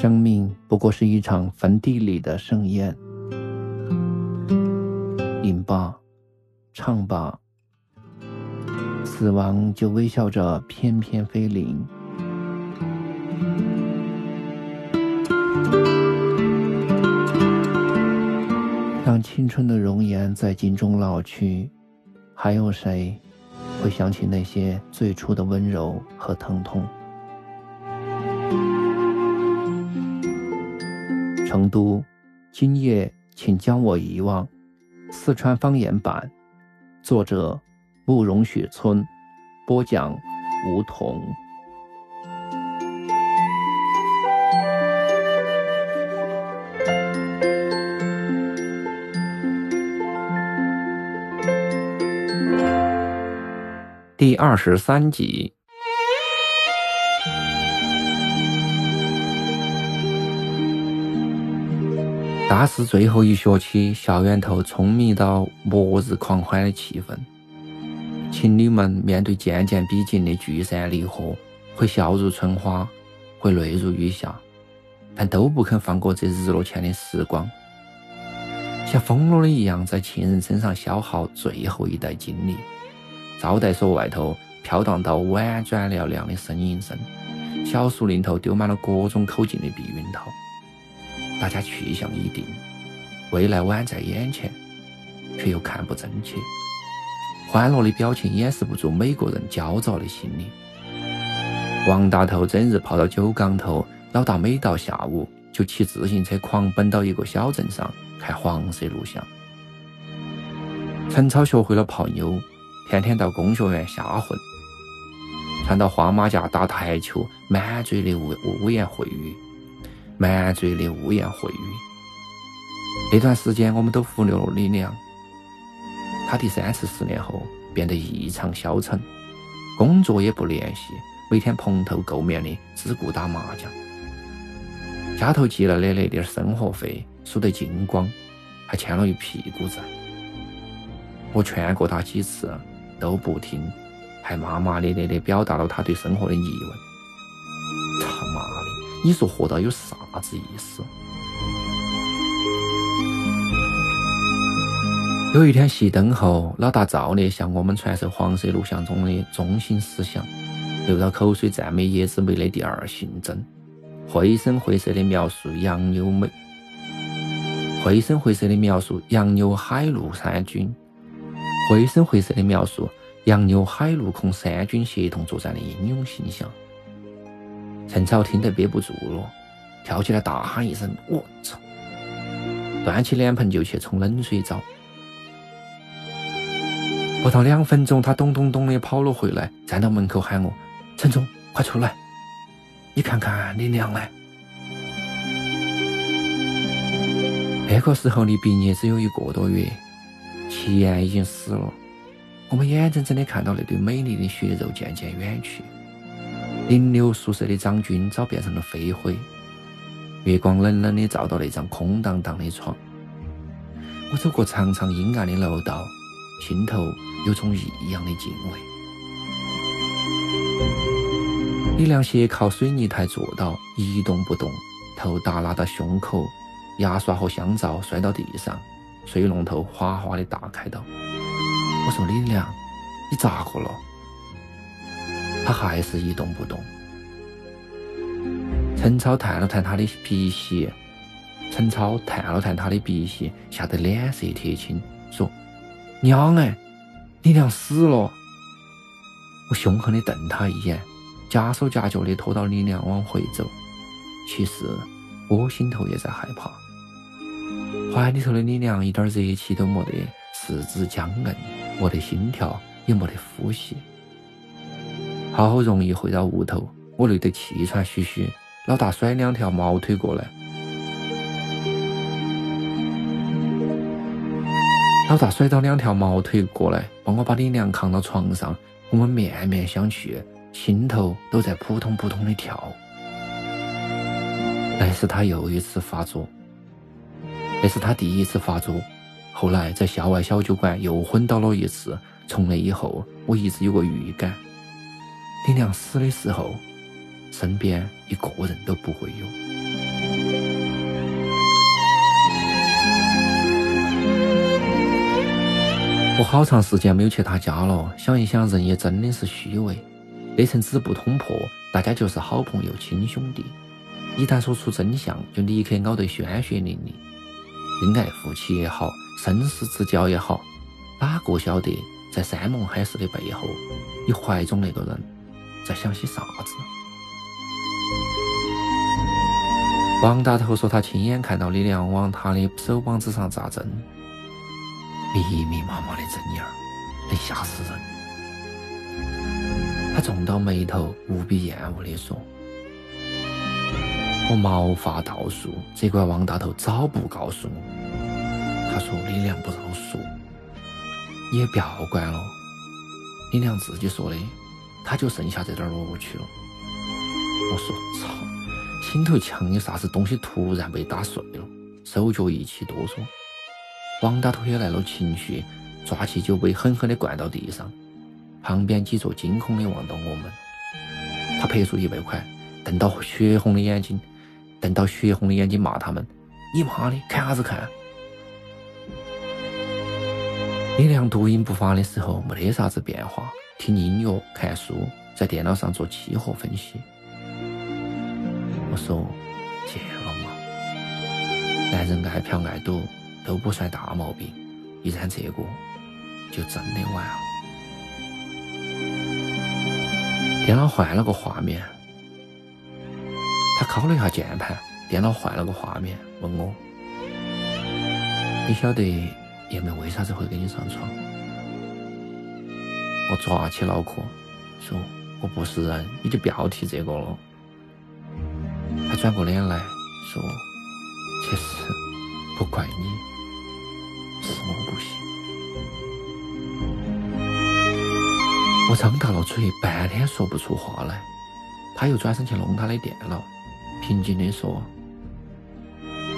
生命不过是一场坟地里的盛宴。饮吧，唱吧，死亡就微笑着翩翩飞临。当青春的容颜在镜中老去，还有谁会想起那些最初的温柔和疼痛？成都，今夜请将我遗忘，四川方言版，作者慕容雪村，播讲吴桐。第23集。打死最后一学期，校园头充满到末日狂欢的气氛。情侣们面对渐渐逼近的聚散离合，会笑如春花，会泪如雨下，但都不肯放过这日落前的时光，像疯了的一样在情人身上消耗最后一袋精力。招待所外头飘荡到婉转嘹亮的呻吟声，小树林头丢满了各种口径的避孕套。大家去向已定，未来宛在眼前，却又看不真切。欢乐的表情掩饰不住每个人焦躁的心理。王大头整日跑到九岗头，老大每到下午就骑自行车狂奔到一个小镇上看黄色录像。陈超学会了泡妞，天天到工学院瞎混。穿到花马甲打台球，满嘴的污言秽语。那段时间我们都忽略了李良，他第3次失恋后变得异常消沉，工作也不联系，每天蓬头垢面的只顾打麻将。家头积了那点生活费输得精光，还欠了一屁股债。我劝过他几次都不听，还骂骂咧咧地表达了他对生活的疑问。你说活到有啥子意思？有一天熄灯后，老大赵烈向我们传授黄色录像中的中心思想，流到口水赞美叶子梅的第2性征，绘声绘色地描述洋纽海陆三军，绘声绘色地描述洋纽海陆空三军协同作战的英勇形象。陈超听得憋不住了，跳起来大喊一声：“我操！”端起脸盆就去冲冷水澡。不到2分钟，他咚咚咚地跑了回来，站到门口喊我：“陈总，快出来！你看看你娘嘞！”那个时候离毕业只有1个多月，齐岩已经死了，我们眼睁睁地看到那对美丽的血肉渐渐远去。06宿舍的张军早变成了飞灰，月光冷冷地照到那张空荡荡的床。我走过长长阴暗的楼道，心头有种异样的敬畏。李良斜靠水泥台坐到一动不动，头耷拉到胸口，牙刷和香皂摔到地上，水龙头哗哗地打开到。我说：“李良，你咋个了？”他还是一动不动。陈超探了探他的鼻息，吓得脸色铁青，说：“娘哎，你娘死了！”我凶狠地瞪他一眼，夹手夹脚地拖到李娘往回走。其实我心头也在害怕，怀里头的李娘一点热气都没得，四肢僵硬，没得心跳，也没得呼吸。好容易回到屋头，我累得气喘吁吁，老大甩2条毛腿过来。帮我把李娘扛到床上，我们面面相觑，心头都在扑通扑通地跳。那是他第一次发作，后来在校外小酒馆又昏倒了一次，从那以后我一直有个预感，李良死的时候，身边一个人都不会有。我好长时间没有去他家了，想一想人也真的是虚伪，那层纸不捅破，大家就是好朋友亲兄弟，一旦说出真相就立刻咬得鲜血淋漓。恩爱夫妻也好，生死之交也好，哪个晓得在山盟海誓的背后，你怀中那个人在想些啥子？王大头说他亲眼看到李良往他的手膀子上扎针，密密麻麻的针眼儿能吓死人。他皱到眉头，无比厌恶地说：“我毛发倒竖，这关王大头早不告诉我。”他说：“李良不让我说，你也不要管了。”李良自己说的，他就剩下这点恶趣了。我说：“操！”心头强有啥子东西突然被打碎了，手脚一起哆嗦。王大头也来了情绪，抓起酒杯狠狠地灌到地上。旁边几桌惊恐地望到我们，他赔出100块，瞪到血红的眼睛骂他们：“你妈的，看啥子看！”李良读音不发的时候没得啥子变化，听音乐、看书，在电脑上做契合分析。我说：“戒了嘛，男人爱嫖爱赌都不算大毛病，一旦这个就真的完了。”电脑换了个画面，他敲了一下键盘，电脑换了个画面，问我：“你晓得爷们为啥子会跟你上床？”我抓起脑壳说：“我不是人，你就不要提这个了。”他转过脸来说：“其实不怪你，是我不行。”我张大了嘴，半天说不出话来。他又转身去弄他的电脑，平静地说：“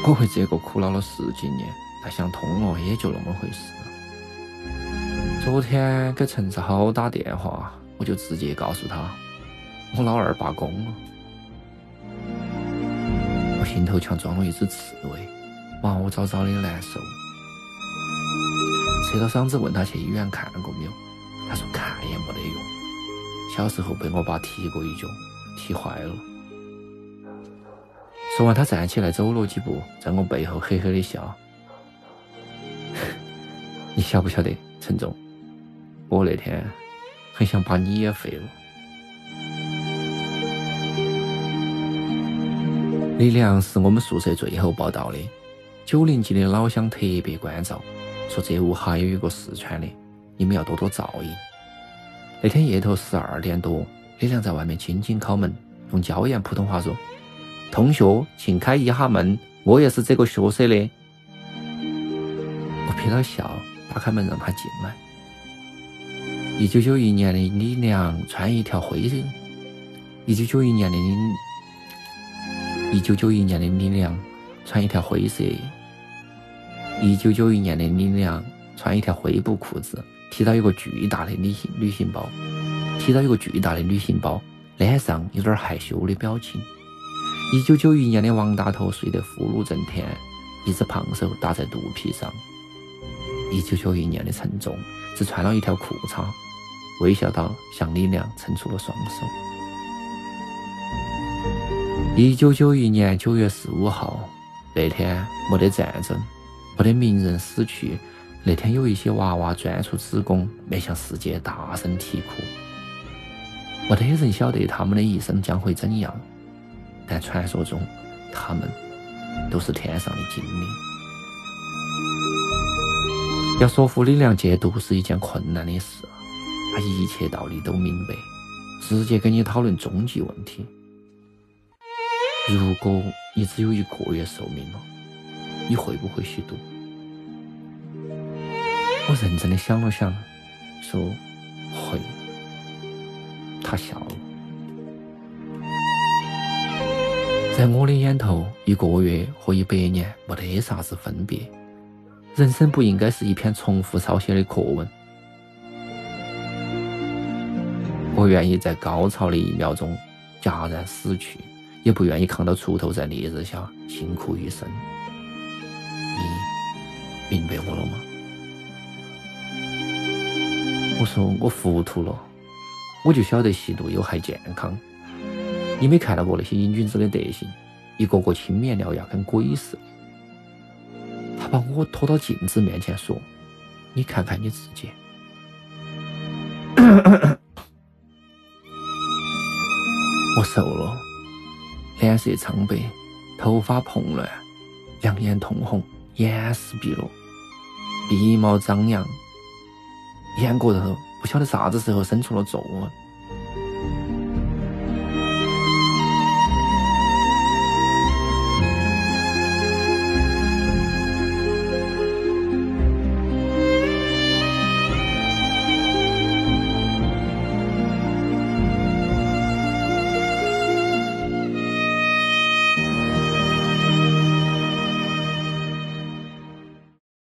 我为这个苦恼了10几年，但想通了也就那么回事。昨天给陈超打电话，我就直接告诉他，我老二罢工了。”我心头像装了一只刺猬，毛糟糟的难受。扯到嗓子问他去医院看过没有，他说看也没得用。小时候被我爸踢过一脚，踢坏了。说完他站起来走了几步，在我背后嘿嘿的笑。你晓不晓得陈总，我那天很想把你也废了。李良是我们宿舍最后报到的，90级的老乡特别关照，说这屋还有一个四川的，你们要多多照应。那天夜头12点多，李良在外面轻轻敲门，用椒盐普通话说：“同学，请开一下门，我也是这个学社的。”我瞥他笑，打开门让他进来。1991年的李良穿一条灰色。1991年的李良穿一条灰色，1991年的李良穿一条灰布裤子，提到一个巨大的旅行包，脸上有点害羞的表情。1991年的王大头睡得呼噜震天，一只胖手搭在肚皮上。1991年的陈总只穿了一条裤衩，微笑到向李良伸出了双手。1991年9月15号，那天没得战争，没得名人死去，那天有一些娃娃钻出子宫，面向世界大声啼哭。没得人晓得他们的一生将会怎样，但传说中他们都是天上的精灵。要说服李良戒毒是一件困难的事，他一切道理都明白，直接跟你讨论终极问题。如果你只有1个月寿命了，你会不会吸毒？我认真地想了想，说会。他笑了。在我的眼头，1个月和100年没得啥子分别。人生不应该是一篇重复抄写的课文。我愿意在高潮的1秒钟戛然死去，也不愿意扛到锄头在烈日下辛苦一生。你明白我了吗？我说我糊涂了，我就晓得吸毒有害健康。你没看到过那些瘾君子的德行，一个个青面獠牙，跟鬼似的。他把我拖到镜子面前说：“你看看你自己。”我瘦了，脸色苍白，头发蓬乱，两眼通红，眼屎闭落，鼻毛张扬，眼角头不晓得啥子时候生出了皱纹。